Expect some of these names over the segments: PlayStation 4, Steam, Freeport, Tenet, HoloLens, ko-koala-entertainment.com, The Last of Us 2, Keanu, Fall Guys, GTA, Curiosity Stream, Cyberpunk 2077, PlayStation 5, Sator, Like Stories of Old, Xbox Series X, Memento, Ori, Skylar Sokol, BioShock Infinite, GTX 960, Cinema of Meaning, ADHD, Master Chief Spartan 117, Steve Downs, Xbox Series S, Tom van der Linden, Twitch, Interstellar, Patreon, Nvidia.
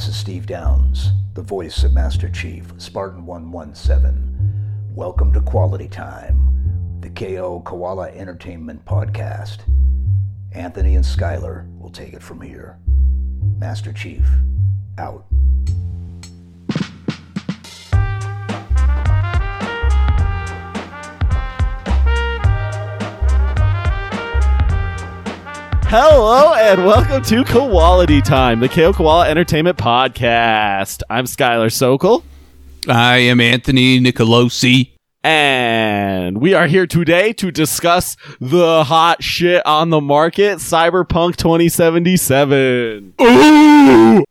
This is Steve Downs, the voice of Master Chief Spartan 117. Welcome to Koality Time, the KO Koala Entertainment podcast. Anthony and Skylar will take it from here. Master Chief, out. Hello and welcome to Koality Time, the KO Koala Entertainment podcast. I'm Skylar Sokol. I am Anthony Nicolosi. And we are here today to discuss the hot shit on the market, Cyberpunk 2077. Ooh!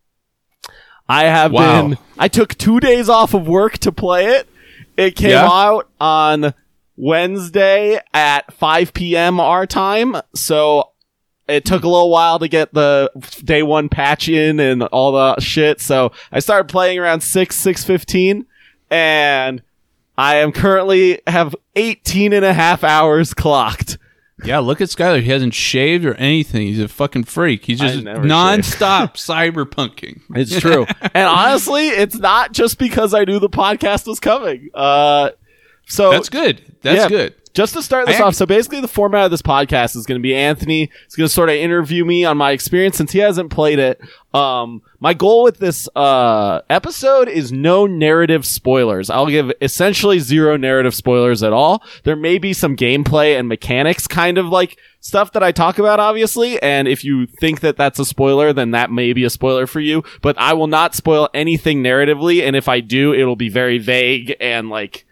I took 2 days off of work to play it. It came out on Wednesday at 5 p.m. our time, so it took a little while to get the day one patch in and all the shit. So I started playing around 6:15, and I am currently have 18 and a half hours clocked. Yeah, look at Skylar. He hasn't shaved or anything. He's a fucking freak. He's just nonstop cyberpunking. It's true. And honestly, it's not just because I knew the podcast was coming. So that's good. That's good. Just to start this off, so basically the format of this podcast is going to be Anthony is going to sort of interview me on my experience since he hasn't played it. My goal with this episode is no narrative spoilers. I'll give essentially zero narrative spoilers at all. There may be some gameplay and mechanics kind of like stuff that I talk about, obviously, and if you think that that's a spoiler, then that may be a spoiler for you, but I will not spoil anything narratively, and if I do, it'll be very vague and like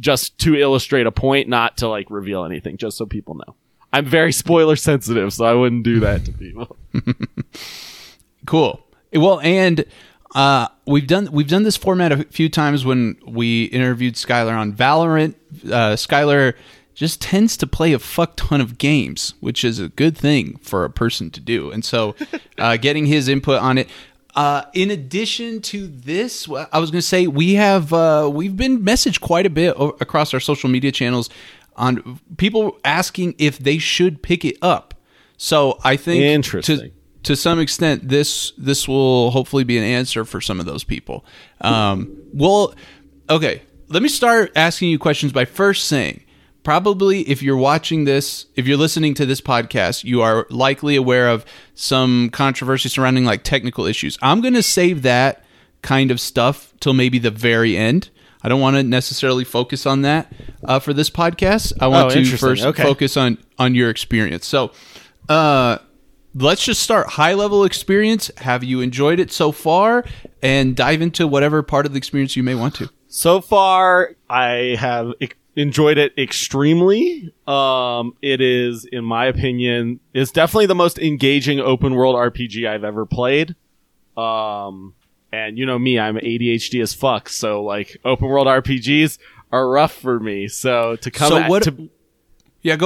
just to illustrate a point, not to like reveal anything, just so people know. I'm very spoiler sensitive, so I wouldn't do that to people. Cool. Well, and we've done this format a few times when we interviewed Skylar on Valorant. Skylar just tends to play a fuck ton of games, which is a good thing for a person to do. And so getting his input on it. In addition to this, I was going to say we've been messaged quite a bit across our social media channels on people asking if they should pick it up. So I think to some extent this will hopefully be an answer for some of those people. Well, okay, let me start asking you questions by first saying, probably if you're watching this, if you're listening to this podcast, you are likely aware of some controversy surrounding like technical issues. I'm going to save that kind of stuff till maybe the very end. I don't want to necessarily focus on that for this podcast. I want to first focus on your experience. So let's just start high level experience. Have you enjoyed it so far? And dive into whatever part of the experience you may want to. So far, I have enjoyed it extremely. It is, in my opinion, is definitely the most engaging open world RPG I've ever played. And you know me, I'm ADHD as fuck, so like open world RPGs are rough for me. So to come go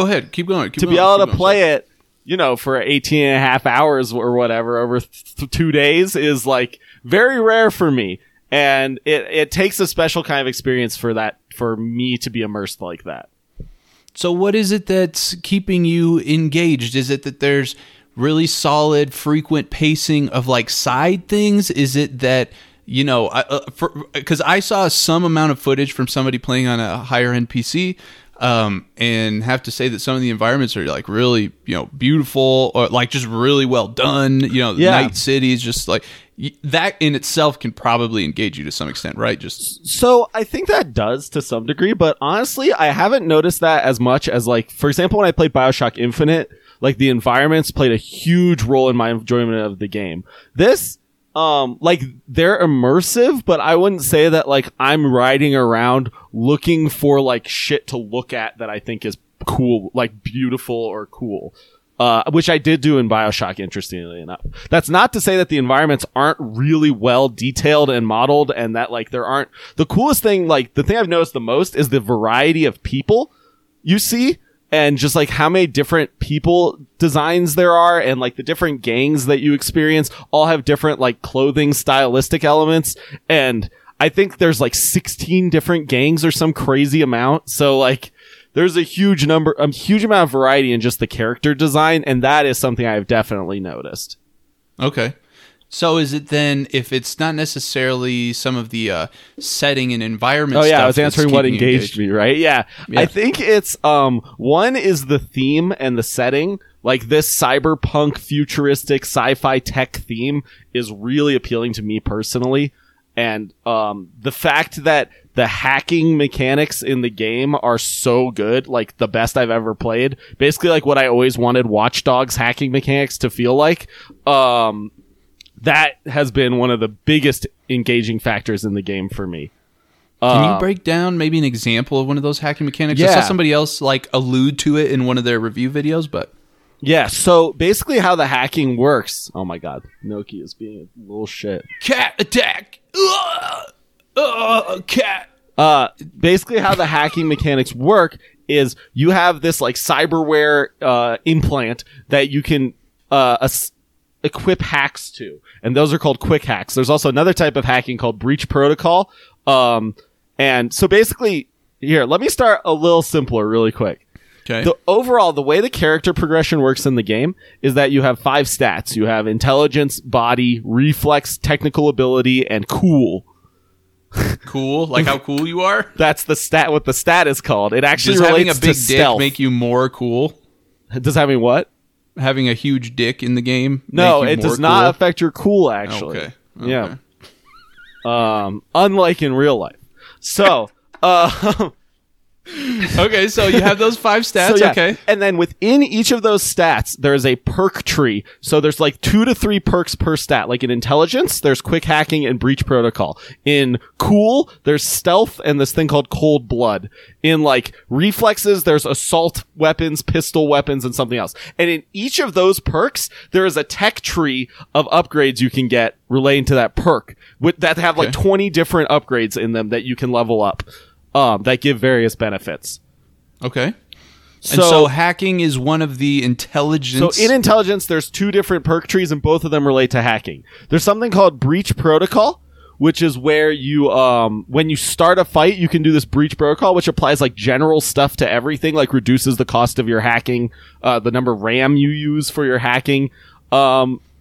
ahead, keep going. To be able to play it, you know, for 18 and a half hours or whatever over 2 days is like very rare for me. And it takes a special kind of experience for that, for me to be immersed like that. So what is it that's keeping you engaged? Is it that there's really solid, frequent pacing of like side things? Is it that, you know, because I saw some amount of footage from somebody playing on a higher end PC, and have to say that some of the environments are like really, you know, beautiful or like just really well done, you know, Night City is just like that in itself can probably engage you to some extent, right? Just so I think that does to some degree, but honestly, I haven't noticed that as much as like, for example, when I played BioShock Infinite, like the environments played a huge role in my enjoyment of the game. This, like they're immersive, but I wouldn't say that like I'm riding around looking for like shit to look at that I think is cool, like beautiful or cool, which I did do in BioShock, interestingly enough. That's not to say that the environments aren't really well detailed and modeled, and that like there aren't the coolest thing. Like the thing I've noticed the most is the variety of people you see. And just like how many different people designs there are, and like the different gangs that you experience all have different like clothing stylistic elements. And I think there's like 16 different gangs or some crazy amount. So like there's a huge amount of variety in just the character design. And that is something I've definitely noticed. Okay. So is it then, if it's not necessarily some of the setting and environment stuff? Oh, yeah, stuff I was answering what engaged me, right? Yeah. I think it's, one is the theme and the setting. Like, this cyberpunk, futuristic, sci-fi tech theme is really appealing to me personally. And the fact that the hacking mechanics in the game are so good, like the best I've ever played. Basically, like what I always wanted Watch Dogs hacking mechanics to feel like. That has been one of the biggest engaging factors in the game for me. Can you break down maybe an example of one of those hacking mechanics? Yeah. I saw somebody else like allude to it in one of their review videos, but... Yeah, so basically how the hacking works... Oh my god, Noki is being a little shit. Cat attack! Cat! Basically how the hacking mechanics work is you have this like cyberware implant that you can... equip hacks to, and those are called quick hacks. There's also another type of hacking called breach protocol. And so basically, here, let me start a little simpler really quick. Okay. Overall, the way the character progression works in the game is that you have 5 stats. You have intelligence, body, reflex, technical ability, and cool. Cool? Like how cool you are? That's the stat, what the stat is called. It actually does relates to stealth. Does having a big dick make you more cool? Does having what? Having a huge dick in the game? No, it does not affect your cool, actually. Okay. Yeah. Unlike in real life. So, okay, so you have those 5 stats, so, yeah. Okay. And then within each of those stats, there is a perk tree. So there's like 2 to 3 perks per stat. Like in intelligence, there's quick hacking and breach protocol. In cool, there's stealth and this thing called cold blood. In like reflexes, there's assault weapons, pistol weapons, and something else. And in each of those perks, there is a tech tree of upgrades you can get relating to that perk. That have like 20 different upgrades in them that you can level up. That give various benefits. Okay. So hacking is one of the intelligence... So in intelligence, there's 2 different perk trees, and both of them relate to hacking. There's something called breach protocol, which is where you, when you start a fight, you can do this breach protocol, which applies like general stuff to everything, like reduces the cost of your hacking, the number of RAM you use for your hacking,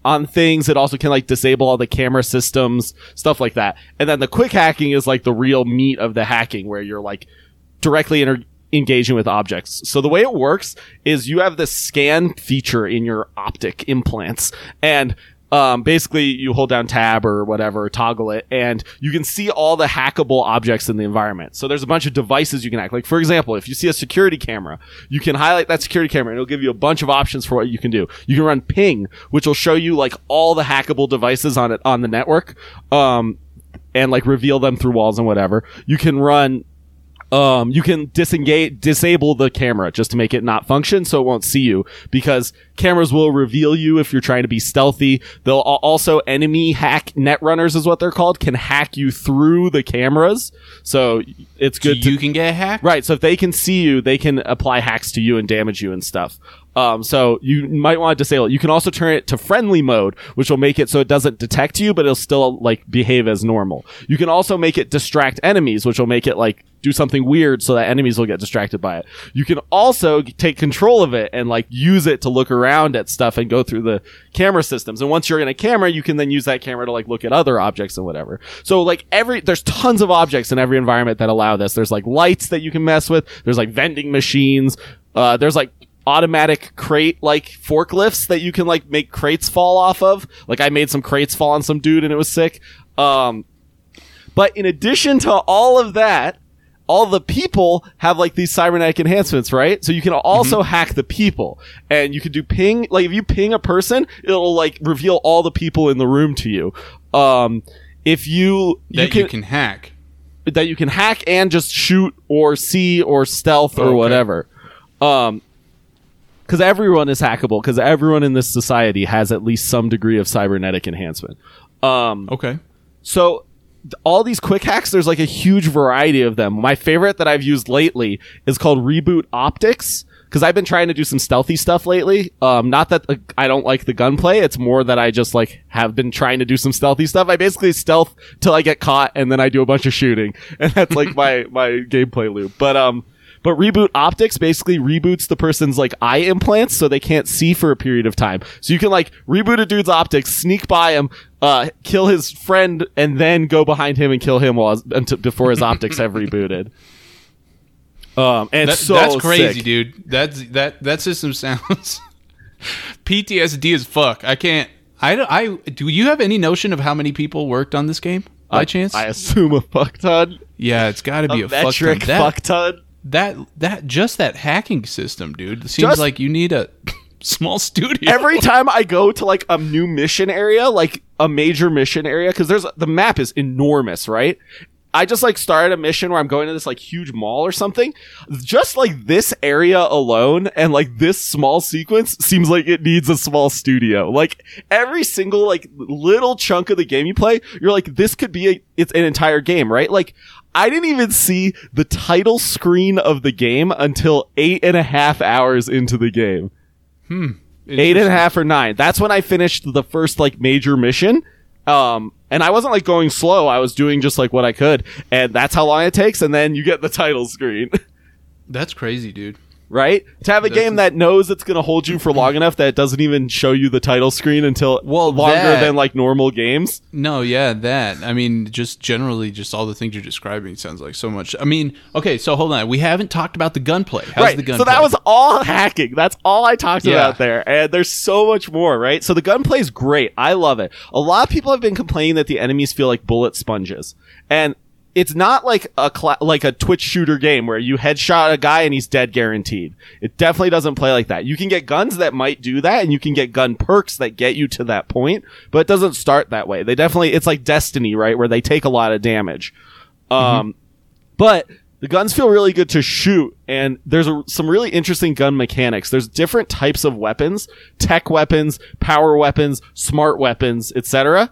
on things. It also can like disable all the camera systems, stuff like that. And then the quick hacking is like the real meat of the hacking, where you're like directly engaging with objects. So the way it works is you have this scan feature in your optic implants, and basically you hold down tab or whatever, toggle it, and you can see all the hackable objects in the environment. So there's a bunch of devices you can hack. Like, for example, if you see a security camera, you can highlight that security camera and it'll give you a bunch of options for what you can do. You can run ping, which will show you like all the hackable devices on it, on the network, and like reveal them through walls and whatever. You can run, you can disable the camera just to make it not function so it won't see you, because cameras will reveal you if you're trying to be stealthy. They'll also enemy hack, netrunners is what they're called, can hack you through the cameras. So it's good. You can get hacked? Right. So if they can see you, they can apply hacks to you and damage you and stuff. So you might want to disable it. You can also turn it to friendly mode, which will make it so it doesn't detect you, but it'll still like behave as normal. You can also make it distract enemies, which will make it like do something weird so that enemies will get distracted by it. You can also take control of it and like use it to look around at stuff and go through the camera systems. And once you're in a camera, you can then use that camera to like look at other objects and whatever. So like there's tons of objects in every environment that allow this. There's like lights that you can mess with. There's like vending machines. There's like automatic crate like forklifts that you can like make crates fall off of. Like I made some crates fall on some dude and it was sick. But in addition to all of that, all the people have like these cybernetic enhancements, right? So you can also hack the people, and you can do ping. Like if you ping a person, it'll like reveal all the people in the room to you. If you you can hack, that you can hack and just shoot or see or stealth or whatever. Because everyone is hackable, because everyone in this society has at least some degree of cybernetic enhancement. So all these quick hacks, there's like a huge variety of them. My favorite that I've used lately is called Reboot Optics, because I've been trying to do some stealthy stuff lately. Not that I don't like the gunplay. It's more that I just like have been trying to do some stealthy stuff. I basically stealth till I get caught, and then I do a bunch of shooting. And that's like my gameplay loop. But But reboot optics basically reboots the person's like eye implants so they can't see for a period of time. So you can like reboot a dude's optics, sneak by him, kill his friend, and then go behind him and kill him before his optics have rebooted. And that's crazy, sick. Dude. That system sounds PTSD as fuck. I can't. Do you have any notion of how many people worked on this game by chance? I assume a fuck ton. Yeah, it's got to be a metric fuck ton. That just that hacking system, dude. It seems like you need a small studio. Every time I go to like a new mission area, like a major mission area, because the map is enormous, right? I just like started a mission where I'm going to this like huge mall or something. Just like this area alone and like this small sequence seems like it needs a small studio. Like every single like little chunk of the game you play, you're like, this could be it's an entire game, right? Like I didn't even see the title screen of the game until 8.5 hours into the game. 8.5 or 9. That's when I finished the first like major mission. And I wasn't like going slow. I was doing just like what I could, and that's how long it takes. And then you get the title screen. That's crazy, dude. Right? To have a game that knows it's going to hold you for long enough that it doesn't even show you the title screen until longer than like normal games. No, yeah, that. I mean, just generally, just all the things you're describing sounds like so much. I mean, okay, so hold on. We haven't talked about the gunplay. How's the gunplay? So that was all hacking. That's all I talked about there. And there's so much more, right? So the gunplay is great. I love it. A lot of people have been complaining that the enemies feel like bullet sponges. And it's not like a Twitch shooter game where you headshot a guy and he's dead guaranteed. It definitely doesn't play like that. You can get guns that might do that, and you can get gun perks that get you to that point, but it doesn't start that way. It's like Destiny, right? Where they take a lot of damage. But the guns feel really good to shoot, and there's some really interesting gun mechanics. There's different types of weapons: tech weapons, power weapons, smart weapons, etc.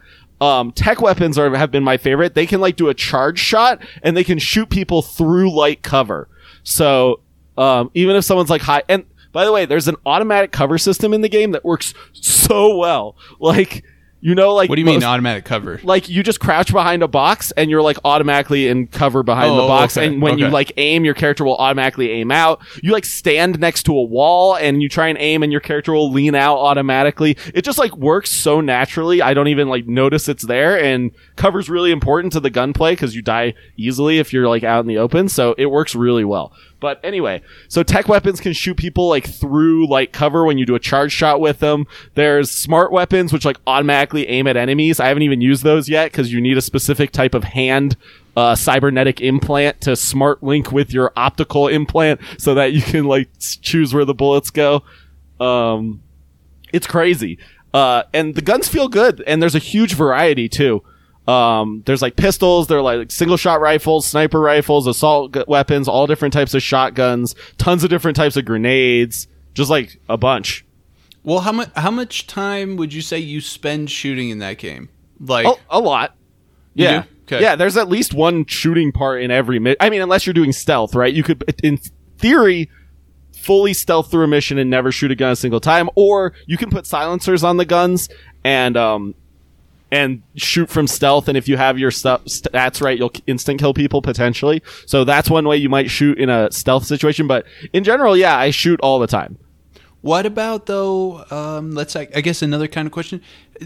Tech weapons have been my favorite. They can like do a charge shot and they can shoot people through light cover. So, even if someone's like high, and by the way, there's an automatic cover system in the game that works so well. Like, you know, like, what do you mean automatic cover? Like you just crouch behind a box and you're like automatically in cover behind the box. Okay, and when you like aim, your character will automatically aim out. You like stand next to a wall and you try and aim and your character will lean out automatically. It just like works so naturally. I don't even like notice it's there, and cover's really important to the gunplay because you die easily if you're like out in the open. So it works really well. But anyway, so tech weapons can shoot people like through like cover when you do a charge shot with them. There's smart weapons which like automatically aim at enemies. I haven't even used those yet because you need a specific type of hand cybernetic implant to smart link with your optical implant so that you can like choose where the bullets go. It's crazy. And the guns feel good, and there's a huge variety too. There's like pistols, there are like single shot rifles, sniper rifles, assault weapons, all different types of shotguns, tons of different types of grenades, just like a bunch. Well, how much time would you say you spend shooting in that game? Like a lot. Yeah. Okay. Yeah. There's at least one shooting part in every I mean, unless you're doing stealth, right? You could, in theory, fully stealth through a mission and never shoot a gun a single time, or you can put silencers on the guns and shoot from stealth, and if you have your stats right, you'll instant kill people potentially. So that's one way you might shoot in a stealth situation, but in general, yeah, I shoot all the time. What about, though, let's say, I guess another kind of question,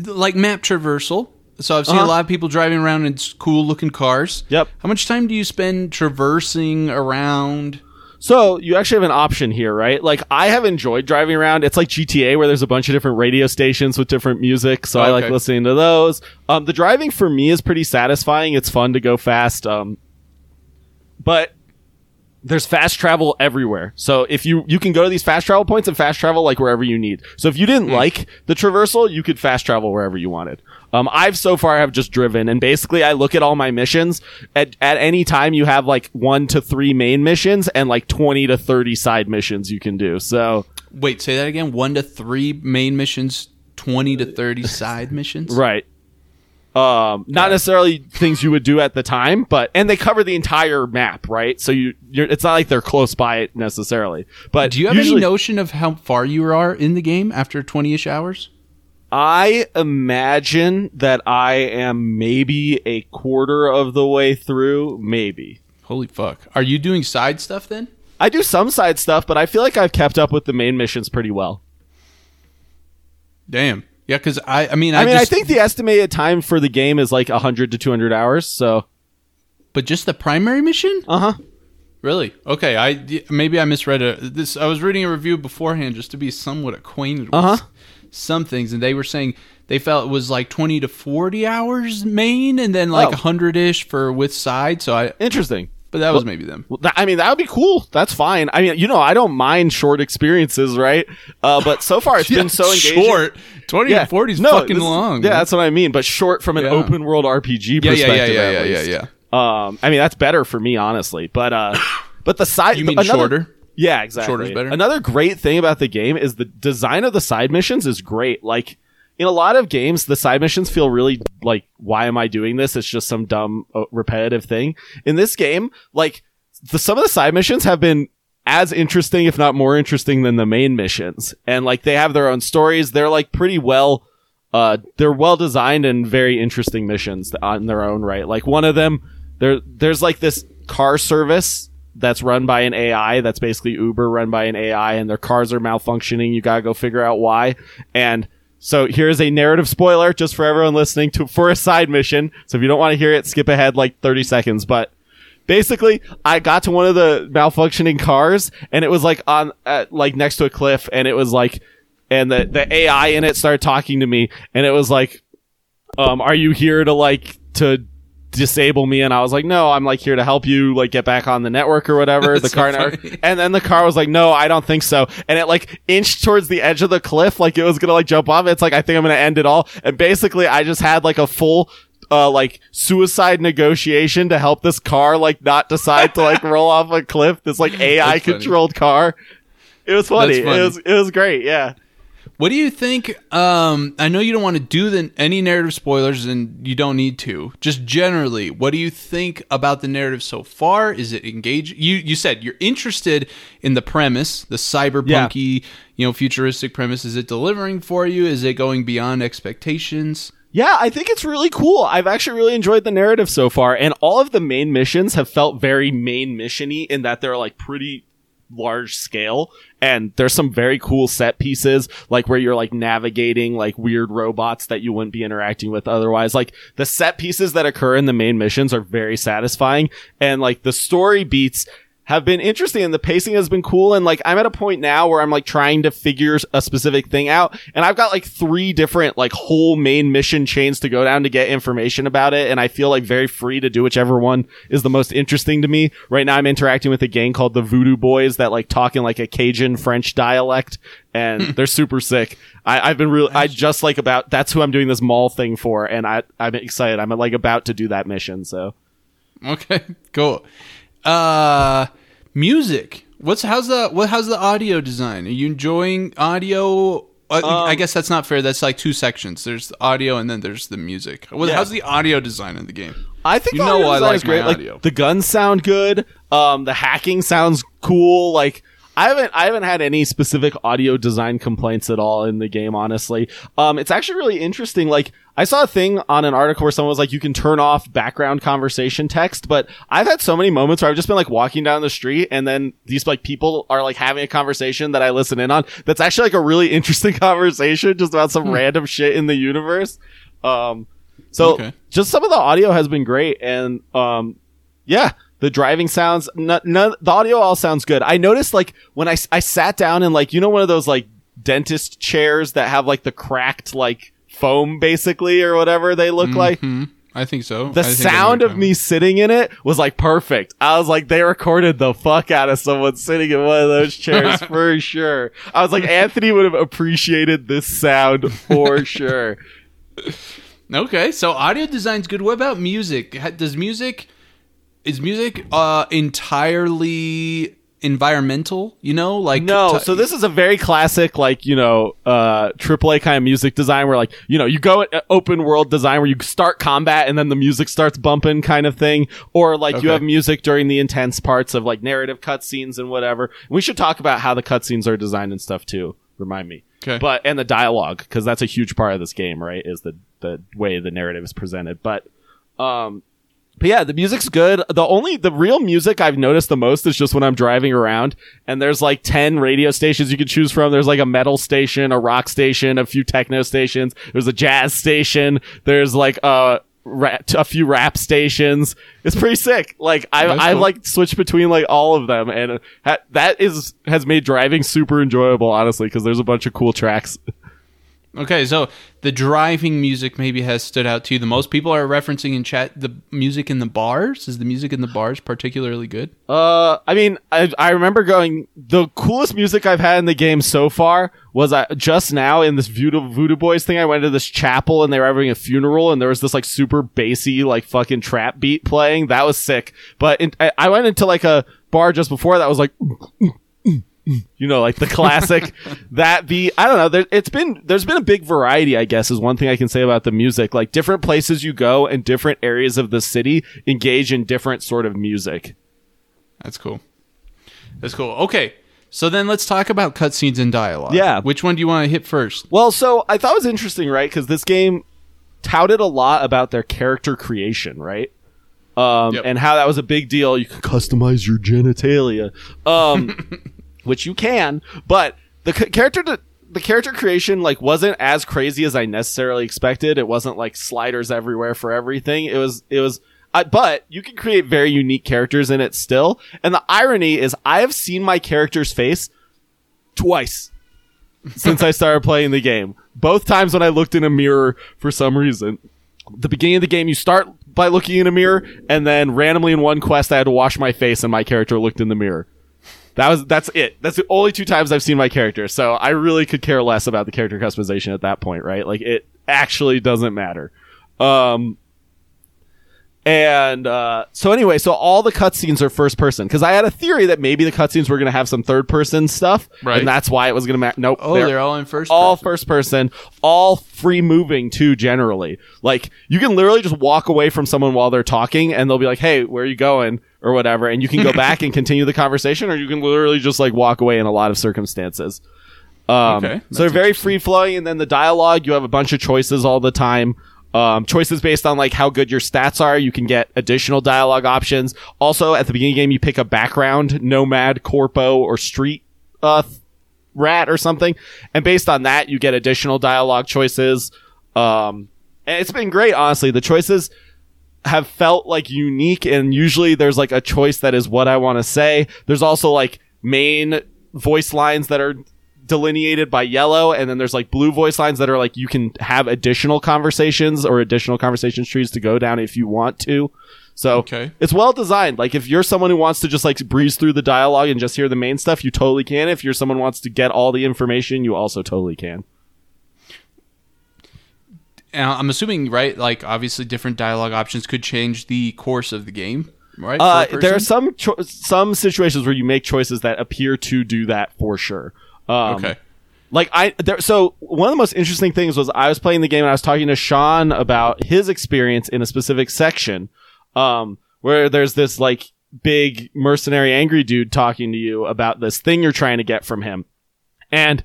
like map traversal. So I've seen a lot of people driving around in cool looking cars. Yep. How much time do you spend traversing around? So you actually have an option here, right? Like, I have enjoyed driving around. It's like GTA where there's a bunch of different radio stations with different music. So I like listening to those. The driving for me is pretty satisfying. It's fun to go fast. But there's fast travel everywhere. So if you can go to these fast travel points and fast travel like wherever you need. So if you didn't like the traversal, you could fast travel wherever you wanted. I've so far have just driven, and basically I look at all my missions. At any time you have like 1 to 3 main missions and like 20 to 30 side missions you can do. So wait, say that again. 1 to 3 main missions, 20 to 30 side missions. Right. Not necessarily things you would do at the time, and they cover the entire map, right? So it's not like they're close by it necessarily, but do you have any notion of how far you are in the game after 20-ish hours? I imagine that I am maybe a quarter of the way through, maybe. Holy fuck. Are you doing side stuff then? I do some side stuff, but I feel like I've kept up with the main missions pretty well. Damn. Yeah, because I mean, I think the estimated time for the game is like 100 to 200 hours, so... But just the primary mission? Uh-huh. Really? Okay, maybe I misread this. I was reading a review beforehand just to be somewhat acquainted with some things, and they were saying they felt it was like 20 to 40 hours main, and then like 100-ish for with side, so I... Interesting. But that was maybe them. I mean, that would be cool. That's fine. I mean, you know, I don't mind short experiences, right? But so far, it's been so engaging. Short? 20 to 40 is fucking long. Yeah, man. That's what I mean. But short from an open world RPG perspective. Yeah. I mean, that's better for me, honestly. But the side... You mean shorter? Yeah, exactly. Shorter's better. Another great thing about the game is the design of the side missions is great. Like, in a lot of games, the side missions feel really like, why am I doing this? It's just some dumb, repetitive thing. In this game, like, some of the side missions have been as interesting, if not more interesting, than the main missions. And, like, they have their own stories. They're, like, pretty well... they're well-designed and very interesting missions on their own right. Like, one of them, there's, like, this car service that's run by an AI. That's basically Uber run by an AI, and their cars are malfunctioning. You gotta go figure out why. And... So here's a narrative spoiler just for everyone listening for a side mission. So if you don't want to hear it, skip ahead like 30 seconds. But basically, I got to one of the malfunctioning cars, and it was like on like next to a cliff, and it was like, and the AI in it started talking to me, and it was like, are you here to like to disable me? And I was like, no, I'm like here to help you like get back on the network or whatever. That's the car network. And then the car was like, no, I don't think so, and it like inched towards the edge of the cliff like it was gonna like jump off. It's like, I think I'm gonna end it all. And basically I just had like a full like suicide negotiation to help this car like not decide to like roll off a cliff, this like AI controlled car. It was funny. It was great. Yeah. What do you think? I know you don't want to do any narrative spoilers, and you don't need to. Just generally, what do you think about the narrative so far? Is it engaging? You said you're interested in the premise, the cyberpunky, futuristic premise. Is it delivering for you? Is it going beyond expectations? Yeah, I think it's really cool. I've actually really enjoyed the narrative so far, and all of the main missions have felt very main mission-y in that they're like pretty large scale, and there's some very cool set pieces like where you're like navigating like weird robots that you wouldn't be interacting with otherwise. Like the set pieces that occur in the main missions are very satisfying, and like the story beats have been interesting, and the pacing has been cool. And like I'm at a point now where I'm like trying to figure a specific thing out, and I've got like 3 different like whole main mission chains to go down to get information about it, and I feel like very free to do whichever one is the most interesting to me. Right now I'm interacting with a gang called the Voodoo Boys that like talk in like a Cajun French dialect, and they're super sick. I've been really that's who I'm doing this mall thing for, and I'm excited. I'm like about to do that mission, so okay, cool. Music. How's the audio design? Are you enjoying audio? I guess that's not fair. That's like 2 sections. There's the audio, and then there's the music. How's the audio design in the game? I think the audio design is great. Like, the guns sound good. The hacking sounds cool. Like I haven't had any specific audio design complaints at all in the game, honestly. It's actually really interesting. Like, I saw a thing on an article where someone was like, you can turn off background conversation text, but I've had so many moments where I've just been like walking down the street, and then these like people are like having a conversation that I listen in on. That's actually like a really interesting conversation just about some random shit in the universe. Just some of the audio has been great, and the driving sounds, the audio all sounds good. I noticed like when I sat down in like, one of those like dentist chairs that have like the cracked like foam basically or whatever they look like. I think so. The sound of me sitting in it was like perfect. I was like, they recorded the fuck out of someone sitting in one of those chairs for sure. I was like, Anthony would have appreciated this sound for sure. Okay. So audio design's good. What about music? Is music entirely environmental? No. So this is a very classic, like AAA kind of music design, where like you go at open world design where you start combat and then the music starts bumping kind of thing, or like you have music during the intense parts of like narrative cutscenes and whatever. We should talk about how the cutscenes are designed and stuff too. Remind me. Okay. But and the dialogue, because that's a huge part of this game, right? Is the way the narrative is presented, but But yeah, the music's good. The real music I've noticed the most is just when I'm driving around and there's like 10 radio stations you can choose from. There's like a metal station, a rock station, a few techno stations. There's a jazz station. There's like a few rap stations. It's pretty sick. Like I like switch between like all of them, and that has made driving super enjoyable, honestly, because there's a bunch of cool tracks. Okay, so the driving music maybe has stood out to you the most. People are referencing in chat the music in the bars. Is the music in the bars particularly good? I mean, I remember going, the coolest music I've had in the game so far was just now in this Voodoo Boys thing. I went to this chapel and they were having a funeral and there was this like super bassy like fucking trap beat playing. That was sick. But I went into like a bar just before that was like... you know, like the classic that be, I don't know, there's been a big variety, I guess, is one thing I can say about the music. Like different places you go and different areas of the city engage in different sort of music. That's cool. Okay, so then let's talk about cutscenes and dialogue. Yeah, which one do you want to hit first? Well, so I thought it was interesting, right, because this game touted a lot about their character creation, right? Yep. And how that was a big deal. You can customize your genitalia, which you can, but the character creation like wasn't as crazy as I necessarily expected. It wasn't like sliders everywhere for everything. It was, but you can create very unique characters in it still. And the irony is I have seen my character's face twice since I started playing the game. Both times when I looked in a mirror for some reason. The beginning of the game, you start by looking in a mirror, and then randomly in one quest, I had to wash my face and my character looked in the mirror. That's it. That's the only two times I've seen my character. So I really could care less about the character customization at that point, right? Like it actually doesn't matter. So all the cutscenes are first person, because I had a theory that maybe the cutscenes were going to have some third person stuff, right? And that's why it was going to matter. Nope. Oh, they're all in first person. All first person, all free moving too, generally. Like you can literally just walk away from someone while they're talking and they'll be like, hey, where are you going? Or whatever, and you can go back and continue the conversation, or you can literally just like walk away in a lot of circumstances. Okay, so they're very free flowing, and then the dialogue, you have a bunch of choices all the time. Choices based on like how good your stats are. You can get additional dialogue options. Also, at the beginning of the game, you pick a background, nomad, corpo, or street rat or something, and based on that, you get additional dialogue choices. And it's been great, honestly. The choices have felt like unique, and usually there's like a choice that is what I want to say. There's also like main voice lines that are delineated by yellow, and then there's like blue voice lines that are like you can have additional conversations or additional conversation trees to go down if you want to. So okay. It's well designed. Like if you're someone who wants to just like breeze through the dialogue and just hear the main stuff, you totally can. If you're someone who wants to get all the information, you also totally can. I'm assuming, right, like, obviously different dialogue options could change the course of the game, right? There are some situations where you make choices that appear to do that for sure. Okay. Like, so one of the most interesting things was I was playing the game and I was talking to Sean about his experience in a specific section where there's this, like, big mercenary angry dude talking to you about this thing you're trying to get from him. And...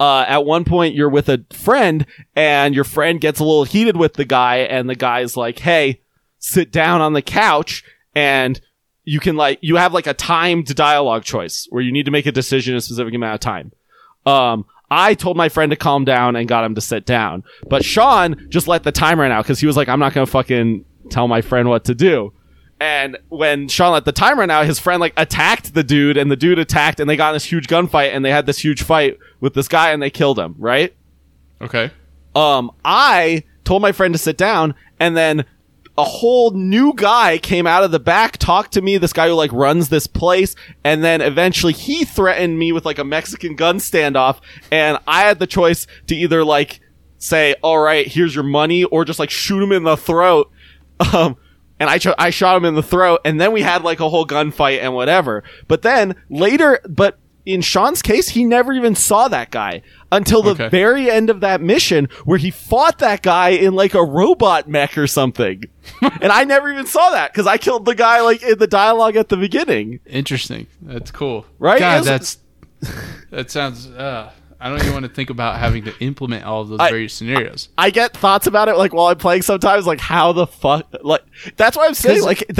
at one point you're with a friend and your friend gets a little heated with the guy, and the guy's like, hey, sit down on the couch, and you can like, you have like a timed dialogue choice where you need to make a decision in a specific amount of time. I told my friend to calm down and got him to sit down, but Sean just let the time run out because he was like, I'm not going to fucking tell my friend what to do. And when Sean let the time run out, his friend like attacked the dude, and the dude attacked, and they got in this huge gunfight, and they had this huge fight with this guy, and they killed him, right? Okay. I told my friend to sit down, and then a whole new guy came out of the back, talked to me, this guy who like runs this place, and then eventually he threatened me with like a Mexican gun standoff, and I had the choice to either like say, all right, here's your money, or just like shoot him in the throat. And I shot him in the throat, and then we had like a whole gunfight and whatever. But then later, but in Sean's case, he never even saw that guy until the very end of that mission where he fought that guy in like a robot mech or something. And I never even saw that because I killed the guy like in the dialogue at the beginning. Interesting. That's cool. Right? God, that sounds... I don't even want to think about having to implement all of those various scenarios. I get thoughts about it, like, while I'm playing sometimes, like, how the fuck, like, that's why I'm saying, like,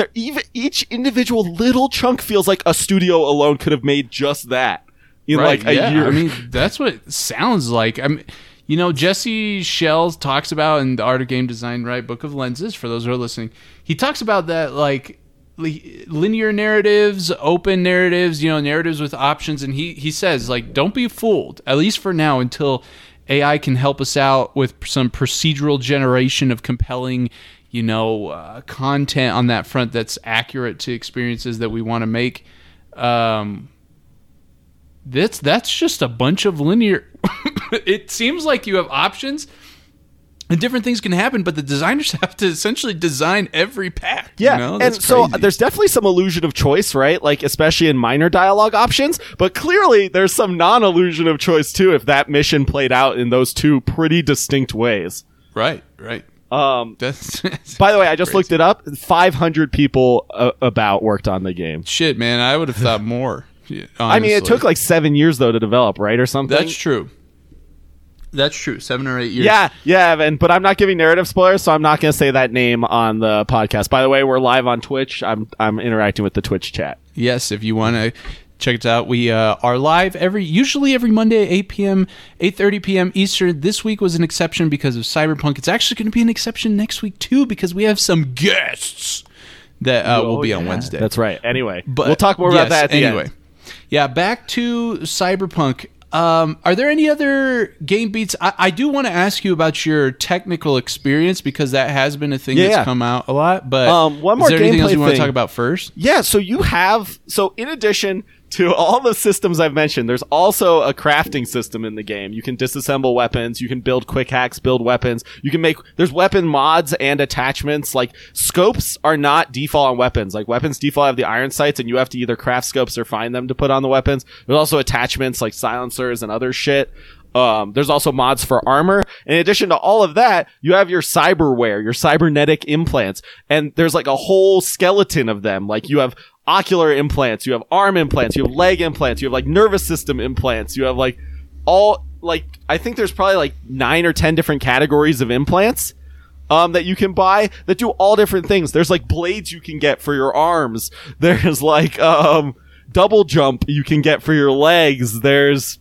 each individual little chunk feels like a studio alone could have made just that in, right, like, a year. I mean, that's what it sounds like. I mean, you know, Jesse Shells talks about in the Art of Game Design, right, Book of Lenses, for those who are listening, he talks about that, like, linear narratives, open narratives, you know, narratives with options. And he says, like, don't be fooled, at least for now, until AI can help us out with some procedural generation of compelling, you know, content on that front that's accurate to experiences that we want to make. That's just a bunch of linear. It seems like you have options and different things can happen, but the designers have to essentially design every path. Yeah, you know? And so there's definitely some illusion of choice, right? Like, especially in minor dialogue options, but clearly there's some non-illusion of choice, too, if that mission played out in those two pretty distinct ways. Right. That's by the way, I just looked it up. 500 people about worked on the game. Shit, man, I would have thought more. Yeah, I mean, it took like 7 years, though, to develop, right, or something? That's true. 7 or 8 years. Yeah, Evan, but I'm not giving narrative spoilers, so I'm not going to say that name on the podcast. By the way, we're live on Twitch. I'm interacting with the Twitch chat. Yes, if you want to check it out, we are live usually every Monday at 8 p.m., 8:30 p.m. Eastern. This week was an exception because of Cyberpunk. It's actually going to be an exception next week, too, because we have some guests that will be on Wednesday. That's right. Anyway, but we'll talk more about that at the end. Yeah, back to Cyberpunk. Are there any other game beats? I do want to ask you about your technical experience, because that has been a thing that's come out a lot. But one more is there anything else you want to talk about first? Yeah, so you have... So in addition to all the systems I've mentioned, there's also a crafting system in the game. You can disassemble weapons. You can build quick hacks, build weapons. You can make... There's weapon mods and attachments. Like, scopes are not default on weapons. Like, weapons default have the iron sights, and you have to either craft scopes or find them to put on the weapons. There's also attachments like silencer and other shit. There's also mods for armor. In addition to all of that, you have your cyberware, your cybernetic implants, and there's like a whole skeleton of them. Like, you have ocular implants, you have arm implants, you have leg implants, you have like nervous system implants, you have like all, like, I think there's probably like 9 or 10 different categories of implants that you can buy that do all different things. There's like blades you can get for your arms. There's like double jump you can get for your legs. There's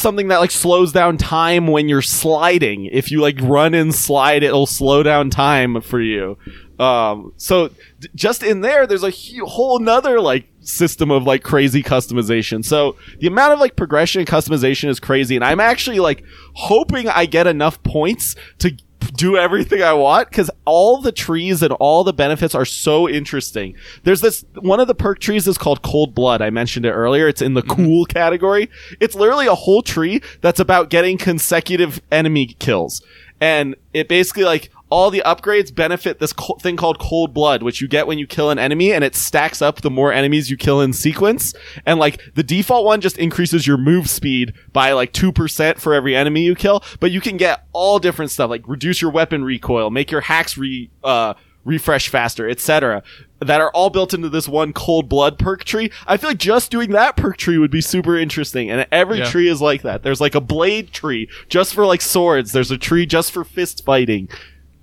something that like slows down time when you're sliding. If you like run and slide, it'll slow down time for you. So just in there, there's a whole nother like system of like crazy customization. So the amount of like progression and customization is crazy. And I'm actually like hoping I get enough points to do everything I want, because all the trees and all the benefits are so interesting. There's this one of the perk trees is called Cold Blood. I mentioned it earlier. It's in the cool category. It's literally a whole tree that's about getting consecutive enemy kills, and it basically like all the upgrades benefit this thing called Cold Blood, which you get when you kill an enemy, and it stacks up the more enemies you kill in sequence. And like the default one just increases your move speed by like 2% for every enemy you kill, but you can get all different stuff, like reduce your weapon recoil, make your hacks refresh faster, etc., that are all built into this one Cold Blood perk tree. I feel like just doing that perk tree would be super interesting, and every tree is like that. There's like a blade tree just for like swords. There's a tree just for fist fighting.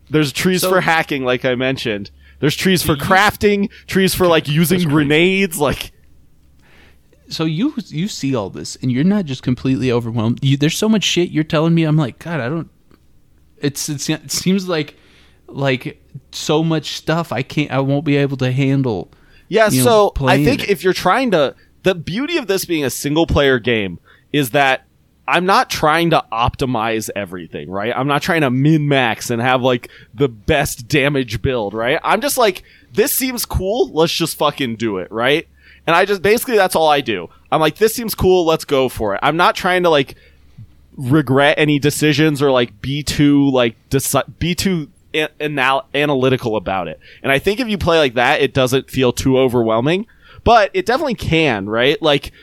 There's trees for hacking, like I mentioned. There's trees for crafting, trees for like using grenades, like. So you see all this, and you're not just completely overwhelmed. There's so much shit you're telling me. I'm like, God, I don't. It seems like so much stuff I won't be able to handle. Yeah. So I think if you're trying to, the beauty of this being a single player game is that I'm not trying to optimize everything, right? I'm not trying to min-max and have, like, the best damage build, right? I'm just like, this seems cool, let's just fucking do it, right? And I just, basically, that's all I do. I'm like, this seems cool, let's go for it. I'm not trying to, like, regret any decisions or, like, be too analytical about it. And I think if you play like that, it doesn't feel too overwhelming, but it definitely can, right? Like,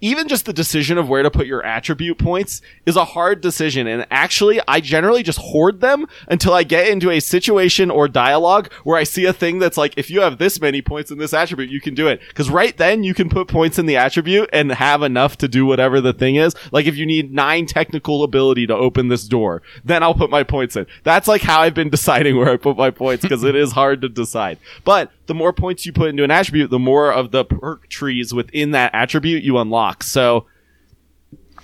even just the decision of where to put your attribute points is a hard decision. And actually, I generally just hoard them until I get into a situation or dialogue where I see a thing that's like, if you have this many points in this attribute, you can do it. Because right then you can put points in the attribute and have enough to do whatever the thing is. Like if you need 9 technical ability to open this door, then I'll put my points in. That's like how I've been deciding where I put my points, because it is hard to decide. But the more points you put into an attribute, the more of the perk trees within that attribute you unlock. So,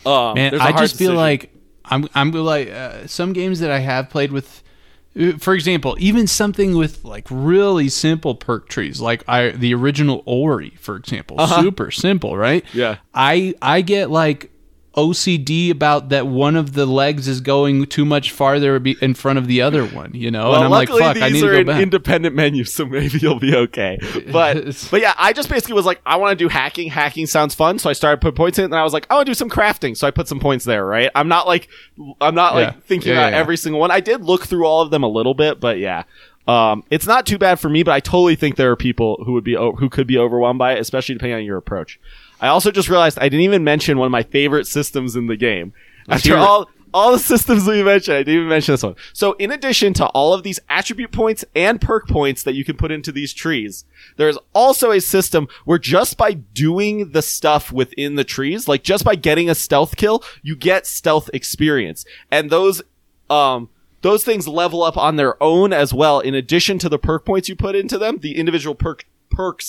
man, I just feel like I'm like some games that I have played with. For example, even something with like really simple perk trees, like the original Ori, for example, super simple, right? Yeah. I get like OCD about that one of the legs is going too much farther in front of the other one, you know? Well, and I'm like, fuck, I need to go back. Independent menu, so maybe you'll be okay. But yeah, I just basically was like, I want to do hacking. Hacking sounds fun, so I started putting points in it, and I was like, I want to do some crafting, so I put some points there, right? I'm not thinking about every single one. I did look through all of them a little bit, but yeah. It's not too bad for me, but I totally think there are people who could be overwhelmed by it, especially depending on your approach. I also just realized I didn't even mention one of my favorite systems in the game. After all the systems we mentioned, I didn't even mention this one. So in addition to all of these attribute points and perk points that you can put into these trees, there is also a system where just by doing the stuff within the trees, like just by getting a stealth kill, you get stealth experience. And those things level up on their own as well. In addition to the perk points you put into them, the individual perks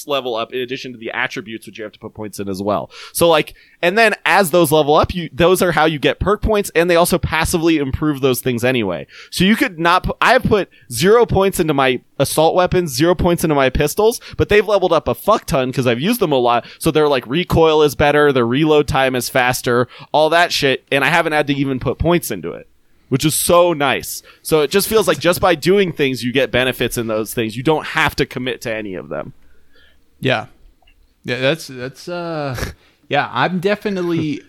level up in addition to the attributes, which you have to put points in as well. So like, and then as those level up, those are how you get perk points, and they also passively improve those things anyway. So you could I put 0 points into my assault weapons, 0 points into my pistols, but they've leveled up a fuck ton because I've used them a lot. So their like recoil is better, their reload time is faster, all that shit, and I haven't had to even put points into it, which is so nice. So it just feels like just by doing things, you get benefits in those things. You don't have to commit to any of them. Yeah, that's I'm definitely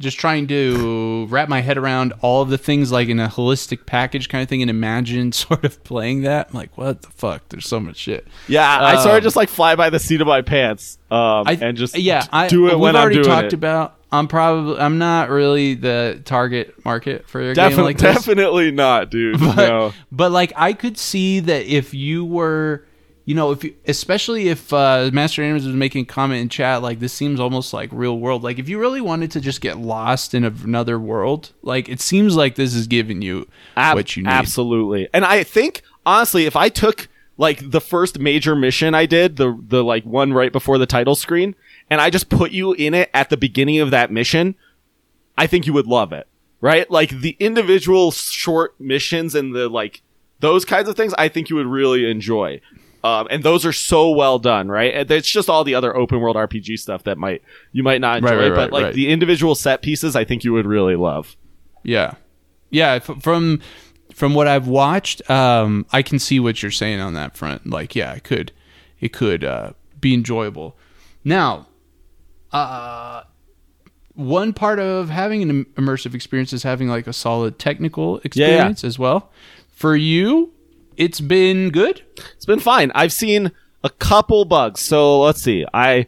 just trying to wrap my head around all of the things like in a holistic package kind of thing and imagine sort of playing that. I'm like, what the fuck? There's so much shit. Yeah, I sort of just like fly by the seat of my pants and just do it when I'm doing it. We've already talked about I'm not really the target market for a game like this. Definitely not, dude. But like I could see that if you were... You know, especially if Master Animus was making a comment in chat, like this seems almost like real world. Like if you really wanted to just get lost in another world, like it seems like this is giving you what you need. Absolutely. And I think honestly, if I took like the first major mission I did, the like one right before the title screen, and I just put you in it at the beginning of that mission, I think you would love it, right? Like the individual short missions and the like those kinds of things, I think you would really enjoy. And those are so well done, right? And it's just all the other open world RPG stuff that you might not enjoy, but the individual set pieces, I think you would really love. Yeah. From what I've watched, I can see what you're saying on that front. Like, yeah, it could be enjoyable. Now, one part of having an immersive experience is having like a solid technical experience as well. For you, it's been good. It's been fine. I've seen a couple bugs. So let's see. I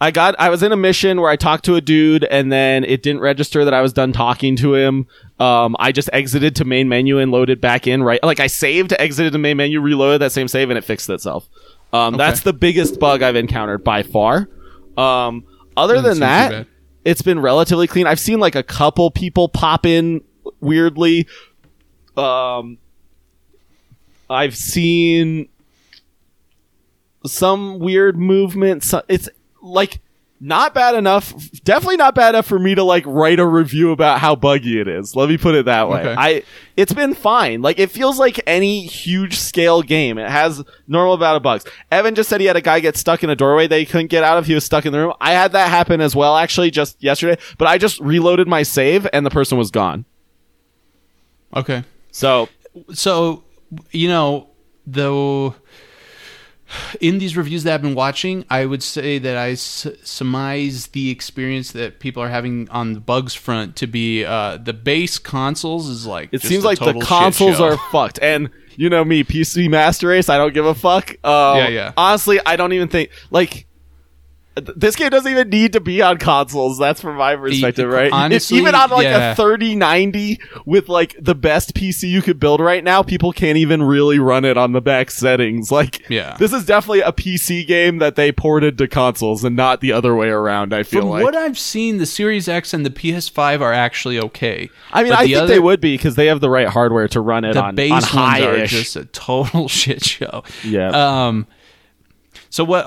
was in a mission where I talked to a dude and then it didn't register that I was done talking to him. I just exited to main menu and loaded back in, right? Like I saved, exited to main menu, reloaded that same save, and it fixed itself. That's the biggest bug I've encountered by far. Other than that, it's been relatively clean. I've seen like a couple people pop in weirdly. I've seen some weird movement. It's like not bad enough. Definitely not bad enough for me to like write a review about how buggy it is. Let me put it that way. Okay. It's been fine. Like it feels like any huge scale game. It has normal amount of bugs. Evan just said he had a guy get stuck in a doorway that he couldn't get out of. He was stuck in the room. I had that happen as well, actually, just yesterday. But I just reloaded my save and the person was gone. Okay. So. You know, though, in these reviews that I've been watching, I would say that I surmise the experience that people are having on the bugs front to be the base consoles is like. It seems like the consoles are fucked, and you know me, PC Master Race, I don't give a fuck. Honestly, I don't even think like. This game doesn't even need to be on consoles. That's from my perspective, right? Honestly, even on like a 3090 with like the best PC you could build right now, people can't even really run it on the back settings. Like, this is definitely a PC game that they ported to consoles and not the other way around, I feel like. From what I've seen, the Series X and the PS5 are actually okay. I mean, I think they would be because they have the right hardware to run it on high-ish. The base ones are just a total shit show. Yeah. So what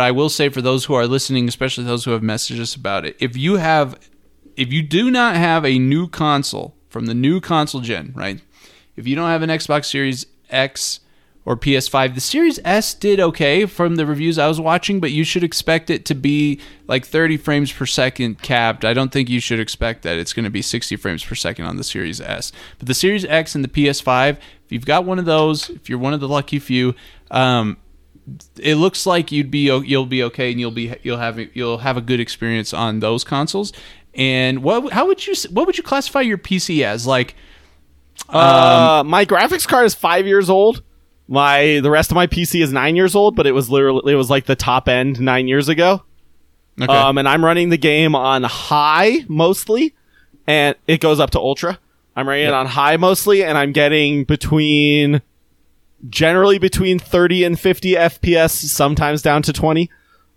I will say for those who are listening, especially those who have messaged us about it, if you do not have a new console from the new console gen, right? If you don't have an Xbox Series X or PS5, the Series S did okay from the reviews I was watching, but you should expect it to be like 30 frames per second capped. I don't think you should expect that it's going to be 60 frames per second on the Series S. But the Series X and the PS5, if you've got one of those, if you're one of the lucky few, it looks like you'll be okay, and you'll have a good experience on those consoles. And how would you classify your PC as? Like, my graphics card is 5 years old. The rest of my PC is 9 years old, but it was like the top end 9 years ago. Okay. And I'm running the game on high mostly, and it goes up to ultra. I'm running it on high mostly, and I'm getting generally between 30 and 50 FPS, sometimes down to 20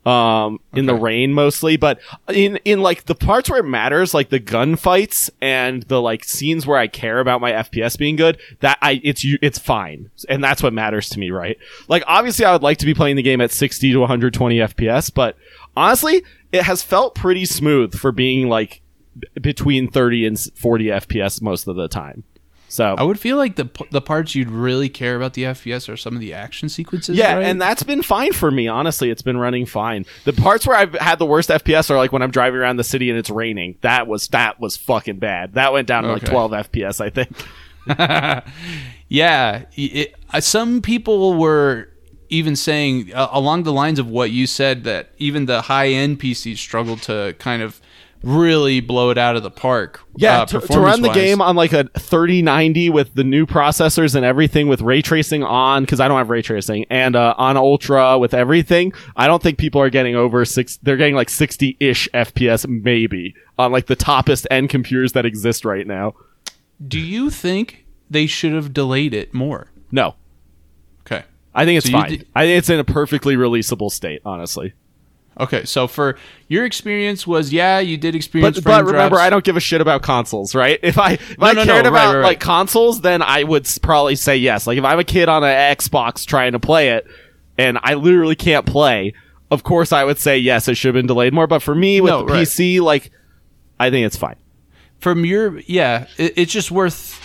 in the rain mostly, but in like the parts where it matters, like the gunfights and the like scenes where I care about my FPS being good, it's fine, and that's what matters to me, right? Like, obviously I would like to be playing the game at 60 to 120 FPS, but honestly it has felt pretty smooth for being like between 30 and 40 FPS most of the time. So I would feel like the parts you'd really care about the FPS are some of the action sequences. Yeah, right? And that's been fine for me. Honestly, it's been running fine. The parts where I've had the worst FPS are like when I'm driving around the city and it's raining. That was fucking bad. That went down to like 12 FPS, I think. Yeah, some people were even saying along the lines of what you said, that even the high-end PCs struggled to kind of really blow it out of the park. Yeah, to run the game on like a 3090 with the new processors and everything, with ray tracing on, because I don't have ray tracing, and on ultra with everything, I don't think people are getting over six. They're getting like 60-ish FPS maybe on like the toppest end computers that exist right now. Do you think they should have delayed it more? No. Okay, I think it's fine. I think it's in a perfectly releasable state, honestly. Okay, so for your experience was, you did experience frame drops. But remember, I don't give a shit about consoles, right? If I cared about like consoles, then I would probably say yes. Like, if I'm a kid on an Xbox trying to play it, and I literally can't play, of course I would say yes, it should have been delayed more. But for me, with the PC, like, I think it's fine. From your... Yeah, it's just worth...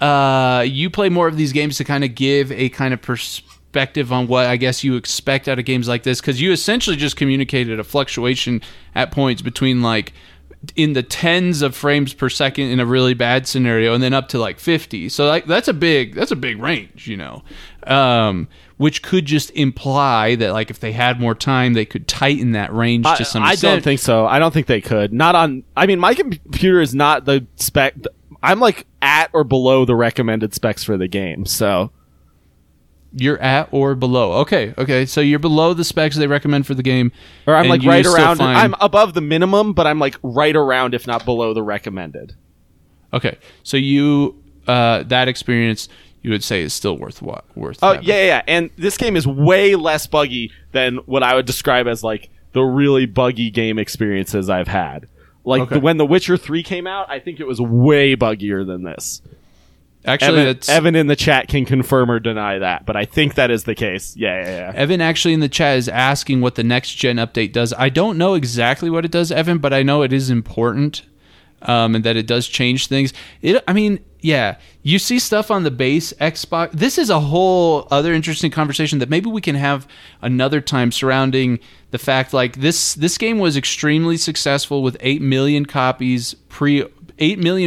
you play more of these games to kind of give a kind of perspective on what I guess you expect out of games like this, because you essentially just communicated a fluctuation at points between like in the tens of frames per second in a really bad scenario, and then up to like 50. So like that's a big range, you know, which could just imply that like if they had more time, they could tighten that range to some extent. I don't think so. I don't think they could. Not on. I mean, my computer is not the spec. I'm like at or below the recommended specs for the game, so. You're at or below. Okay. So you're below the specs they recommend for the game. Or I'm like right around. I'm above the minimum, but I'm like right around, if not below, the recommended. Okay. So you, that experience, you would say is still worth. Oh, yeah. And this game is way less buggy than what I would describe as like the really buggy game experiences I've had. Like when The Witcher 3 came out, I think it was way buggier than this. Actually, Evan in the chat can confirm or deny that, but I think that is the case. Yeah. Evan actually in the chat is asking what the next gen update does. I don't know exactly what it does, Evan, but I know it is important, and that it does change things. You see stuff on the base Xbox. This is a whole other interesting conversation that maybe we can have another time, surrounding the fact like this game was extremely successful with 8 million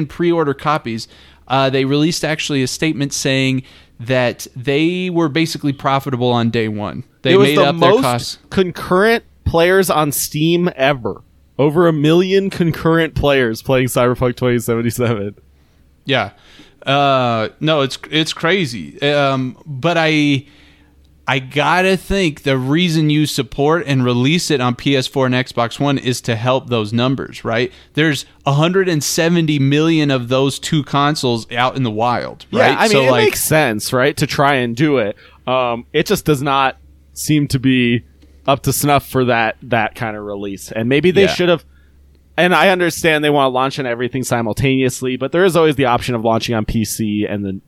pre-order copies. They released actually a statement saying that they were basically profitable on day one. They made up their costs. Concurrent players on Steam ever. Over 1 million concurrent players playing Cyberpunk 2077. Yeah. No, it's crazy. But I I gotta think the reason you support and release it on PS4 and Xbox One is to help those numbers, right? There's 170 million of those two consoles out in the wild, right? Yeah, I mean, so, it makes sense, right, to try and do it. It just does not seem to be up to snuff for that kind of release. And maybe they should have... And I understand they want to launch on everything simultaneously, but there is always the option of launching on PC and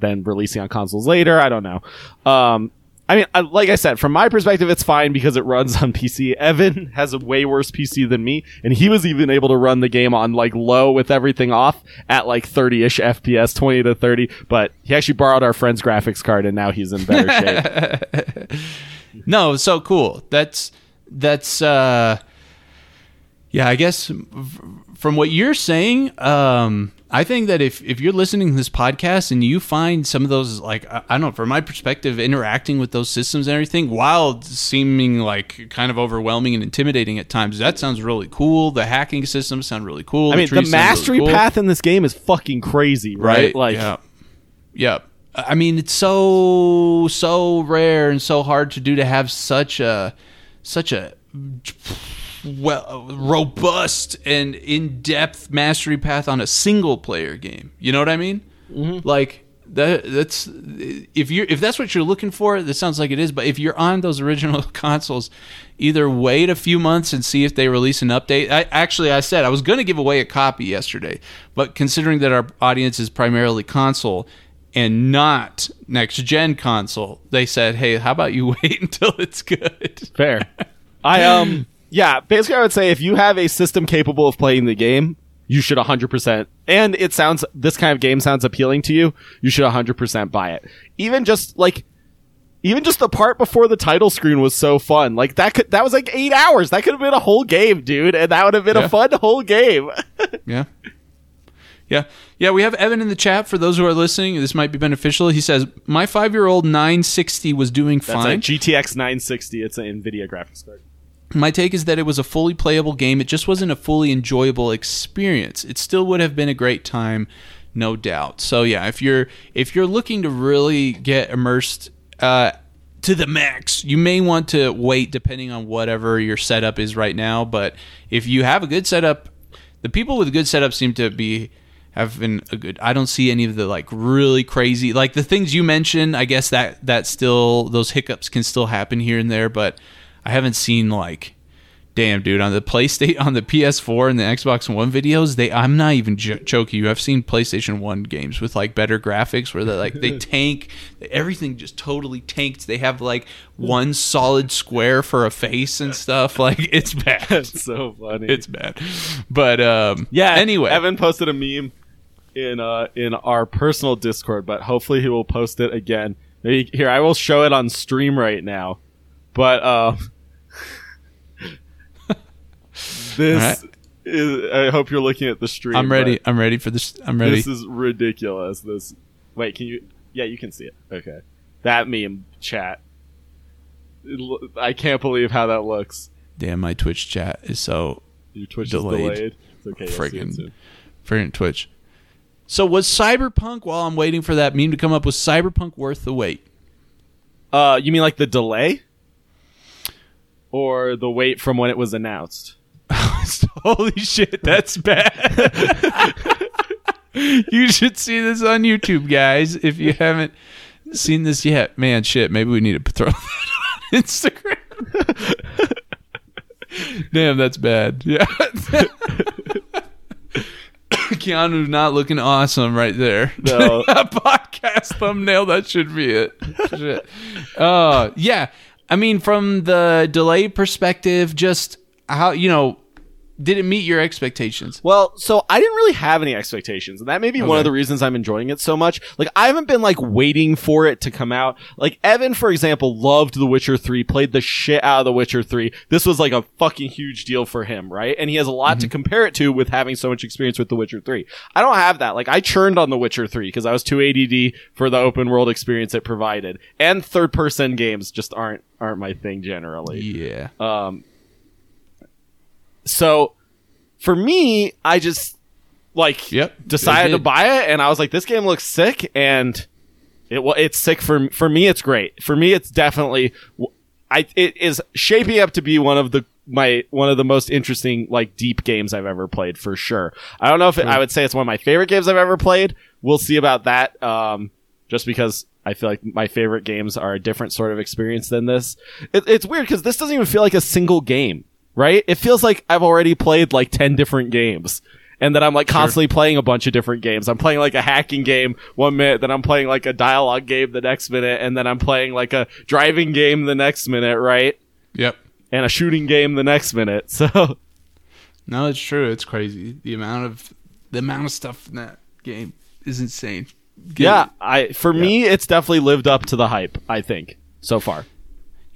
then releasing on consoles later. I don't know. I mean, like I said, from my perspective, it's fine because it runs on PC. Evan has a way worse PC than me, and he was even able to run the game on like low with everything off at like 30-ish FPS, 20 to 30. But he actually borrowed our friend's graphics card, and now he's in better shape. No, so cool. That's yeah, I guess from what you're saying, I think that if you're listening to this podcast and you find some of those, like, I don't know, from my perspective, interacting with those systems and everything, while seeming like kind of overwhelming and intimidating at times, that sounds really cool. The hacking systems sound really cool. I mean, the mastery really cool. Path in this game is fucking crazy, right? Like, yeah. I mean, it's so rare and so hard to do, to have such a robust and in-depth mastery path on a single-player game. You know what I mean? Mm-hmm. Like that's if that's what you're looking for, that sounds like it is. But if you're on those original consoles, either wait a few months and see if they release an update. I said I was going to give away a copy yesterday, but considering that our audience is primarily console and not next-gen console, they said, "Hey, how about you wait until it's good?" Fair. Yeah, basically I would say if you have a system capable of playing the game, you should 100%. And this kind of game sounds appealing to you, you should 100% buy it. Even just the part before the title screen was so fun. Like that was like 8 hours. That could have been a whole game, dude, and that would have been a fun whole game. Yeah, we have Evan in the chat. For those who are listening, this might be beneficial. He says, my 5-year-old 960 was doing fine. That's a GTX 960. It's an Nvidia graphics card. My take is that it was a fully playable game. It just wasn't a fully enjoyable experience. It still would have been a great time, no doubt. So yeah, if you're looking to really get immersed to the max, you may want to wait depending on whatever your setup is right now. But if you have a good setup, the people with a good setup seem to be having a good... I don't see any of the like really crazy, like the things you mentioned. I guess that still, those hiccups can still happen here and there, but I haven't seen like, damn, dude, on the PlayStation, on the PS4 and the Xbox One videos, I'm not even joking you. I've seen PlayStation 1 games with like better graphics where they tank, everything just totally tanked. They have like one solid square for a face and stuff. Like, it's bad. That's so funny. It's bad. But yeah, anyway, Evan posted a meme in our personal Discord, but hopefully he will post it again. Maybe, here, I will show it on stream right now. But this is... I hope you're looking at the stream. I'm ready. I'm ready for this. I'm ready. This is ridiculous. This... Wait, can you... Yeah, you can see it. Okay. That meme chat. I can't believe how that looks. Damn, my Twitch chat is so... Your Twitch is delayed. It's okay. Friggin' Twitch. So was Cyberpunk... While I'm waiting for that meme to come up, was Cyberpunk worth the wait? You mean like the delay? Or the wait from when it was announced? Holy shit, that's bad. You should see this on YouTube, guys, if you haven't seen this yet. Man, shit, maybe we need to throw that on Instagram. Damn, that's bad. Yeah. Keanu not looking awesome right there. No. Podcast thumbnail, that should be it. Shit. Yeah. I mean, from the delay perspective, just how, did it meet your expectations? Well, so I didn't really have any expectations, and that may be one of the reasons I'm enjoying it so much. Like, I haven't been, like, waiting for it to come out. Like, Evan, for example, loved The Witcher 3, played the shit out of The Witcher 3. This was, like, a fucking huge deal for him, right? And he has a lot to compare it to with having so much experience with The Witcher 3. I don't have that. Like, I churned on The Witcher 3 because I was too ADD for the open world experience it provided. And third-person games just aren't my thing generally. Yeah. So for me, I just decided to buy it, and I was like, this game looks sick, and It's sick for me. It's great for me. It's definitely it is shaping up to be one of the most interesting, like, deep games I've ever played, for sure. I don't know if I would say it's one of my favorite games I've ever played. We'll see about that. Just because I feel like my favorite games are a different sort of experience than this. It's weird because this doesn't even feel like a single game, right? It feels like I've already played like 10 different games. And then I'm like constantly playing a bunch of different games. I'm playing like a hacking game 1 minute, then I'm playing like a dialogue game the next minute, and then I'm playing like a driving game the next minute, right? Yep. And a shooting game the next minute. So, no, it's true. It's crazy. The amount of stuff in that game is insane. Yeah, for me, it's definitely lived up to the hype, I think, so far.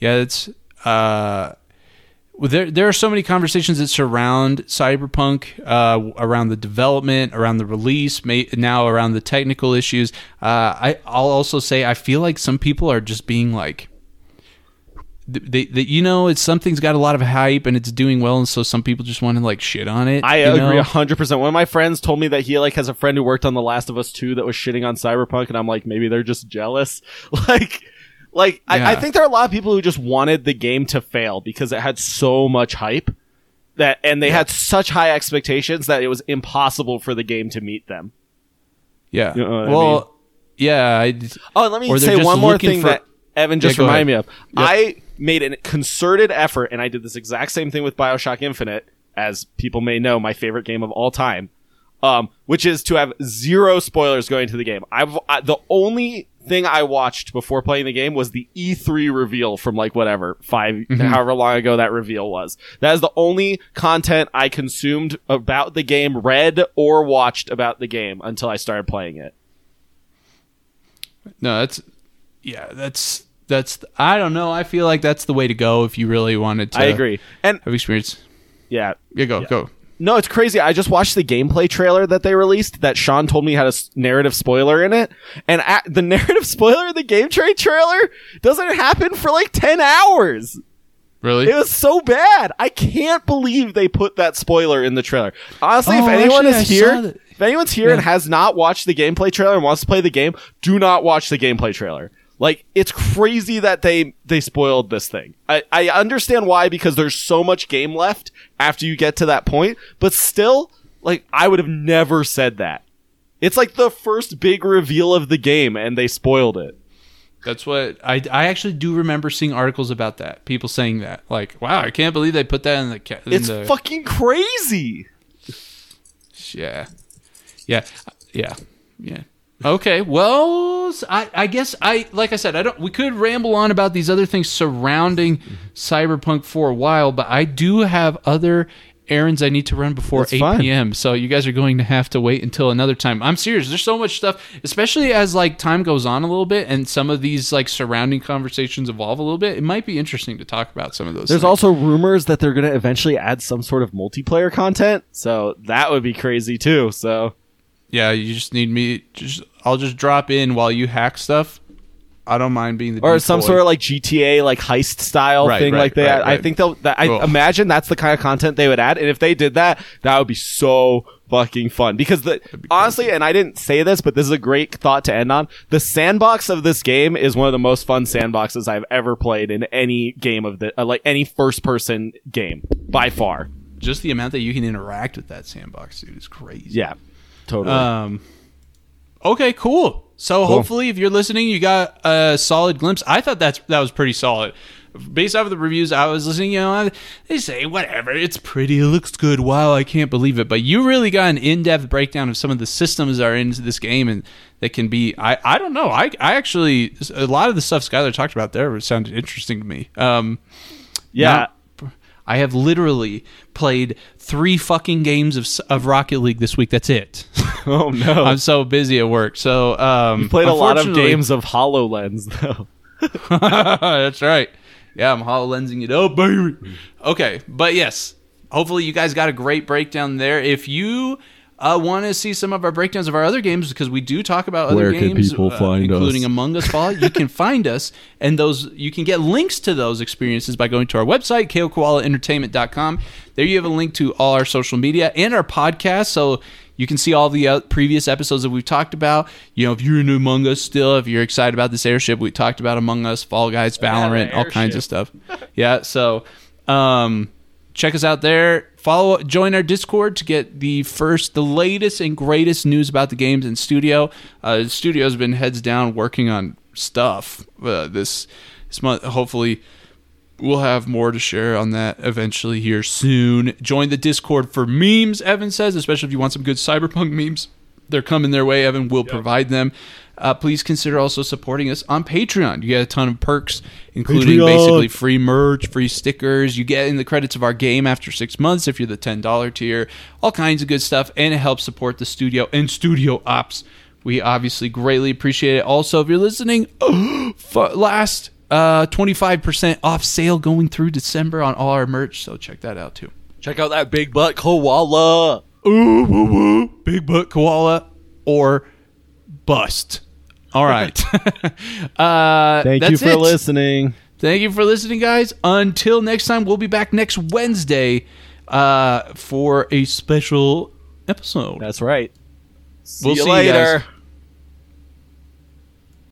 Yeah, it's there are so many conversations that surround Cyberpunk, around the development, around the release, now around the technical issues. I'll also say I feel like some people are just being like, it's something's got a lot of hype and it's doing well, and so some people just want to like shit on it. I agree 100%. One of my friends told me that he like has a friend who worked on The Last of Us 2 that was shitting on Cyberpunk, and I'm like, maybe they're just jealous. I think there are a lot of people who just wanted the game to fail because it had so much hype and they had such high expectations that it was impossible for the game to meet them. Yeah. You know well, I mean? Yeah. And let me say one more thing that Evan just reminded me of. Yep. I made a concerted effort, and I did this exact same thing with BioShock Infinite, as people may know, my favorite game of all time, which is to have zero spoilers going into the game. The only thing I watched before playing the game was the E3 reveal from like whatever, however long ago that reveal was. That is the only content I consumed about the game, read or watched about the game until I started playing it. No, that's I don't know. I feel like that's the way to go if you really wanted to. I agree. And have experience. Yeah. Go. No, it's crazy. I just watched the gameplay trailer that they released that Sean told me had a narrative spoiler in it. And the narrative spoiler in the gameplay trailer doesn't happen for like 10 hours. Really? It was so bad. I can't believe they put that spoiler in the trailer. Honestly, if anyone's here and has not watched the gameplay trailer and wants to play the game, do not watch the gameplay trailer. Like, it's crazy that they spoiled this thing. I understand why, because there's so much game left after you get to that point, but still, like, I would have never said that. It's like the first big reveal of the game, and they spoiled it. That's what I actually do remember seeing articles about that. People saying that, like, wow, I can't believe they put that in the... It's fucking crazy! Yeah. Yeah. Okay, well, I guess we could ramble on about these other things surrounding Cyberpunk for a while, but I do have other errands I need to run before 8 p.m. So you guys are going to have to wait until another time. I'm serious. There's so much stuff, especially as like time goes on a little bit and some of these like surrounding conversations evolve a little bit. It might be interesting to talk about some of those. There's also rumors that they're going to eventually add some sort of multiplayer content, so that would be crazy too. So. Yeah, you just need me. I'll just drop in while you hack stuff. I don't mind being the or decoy. Some sort of like GTA like heist style thing like that. Right. I think I imagine that's the kind of content they would add, and if they did that, that would be so fucking fun. Because honestly, and I didn't say this, but this is a great thought to end on. The sandbox of this game is one of the most fun sandboxes I've ever played in any game of the like any first person game by far. Just the amount that you can interact with that sandbox, dude, is crazy. Yeah. Totally. Okay, cool. So Hopefully if you're listening, you got a solid glimpse. I thought that was pretty solid. Based off of the reviews I was listening, they say, whatever, it's pretty, it looks good. Wow, I can't believe it. But you really got an in-depth breakdown of some of the systems that are in this game and that can be, I don't know. I actually, a lot of the stuff Skylar talked about there sounded interesting to me. I have literally played 3 fucking games of Rocket League this week. That's it. Oh, no. I'm so busy at work. So, you played a lot of games of HoloLens, though. That's right. Yeah, I'm HoloLensing it up, baby. Okay, but yes, hopefully you guys got a great breakdown there. If you want to see some of our breakdowns of our other games, because we do talk about other games, including Among Us, Fall, you can find us, and those you can get links to those experiences by going to our website, ko-koala-entertainment.com. There you have a link to all our social media and our podcast, so You can see all the previous episodes that we've talked about. You know, if you're into Among Us still, if you're excited about this airship, we talked about Among Us, Fall Guys, Valorant, all kinds of stuff. Yeah, so check us out there. Follow, join our Discord to get the latest and greatest news about the games in studio. Studio's been heads down working on stuff this month. Hopefully, we'll have more to share on that eventually here soon. Join the Discord for memes, Evan says, especially if you want some good Cyberpunk memes. They're coming their way. Evan will provide them. Please consider also supporting us on Patreon. You get a ton of perks, including basically free merch, free stickers. You get in the credits of our game after 6 months if you're the $10 tier. All kinds of good stuff, and it helps support the studio and studio ops. We obviously greatly appreciate it. Also, if you're listening, last 25% off sale going through December on all our merch, so check that out too. Check out that big butt koala. Ooh, woo, woo. Big butt koala or bust. All right. Thank you for listening. Thank you for listening, guys. Until next time, we'll be back next Wednesday for a special episode. That's right. We'll see you later. You guys.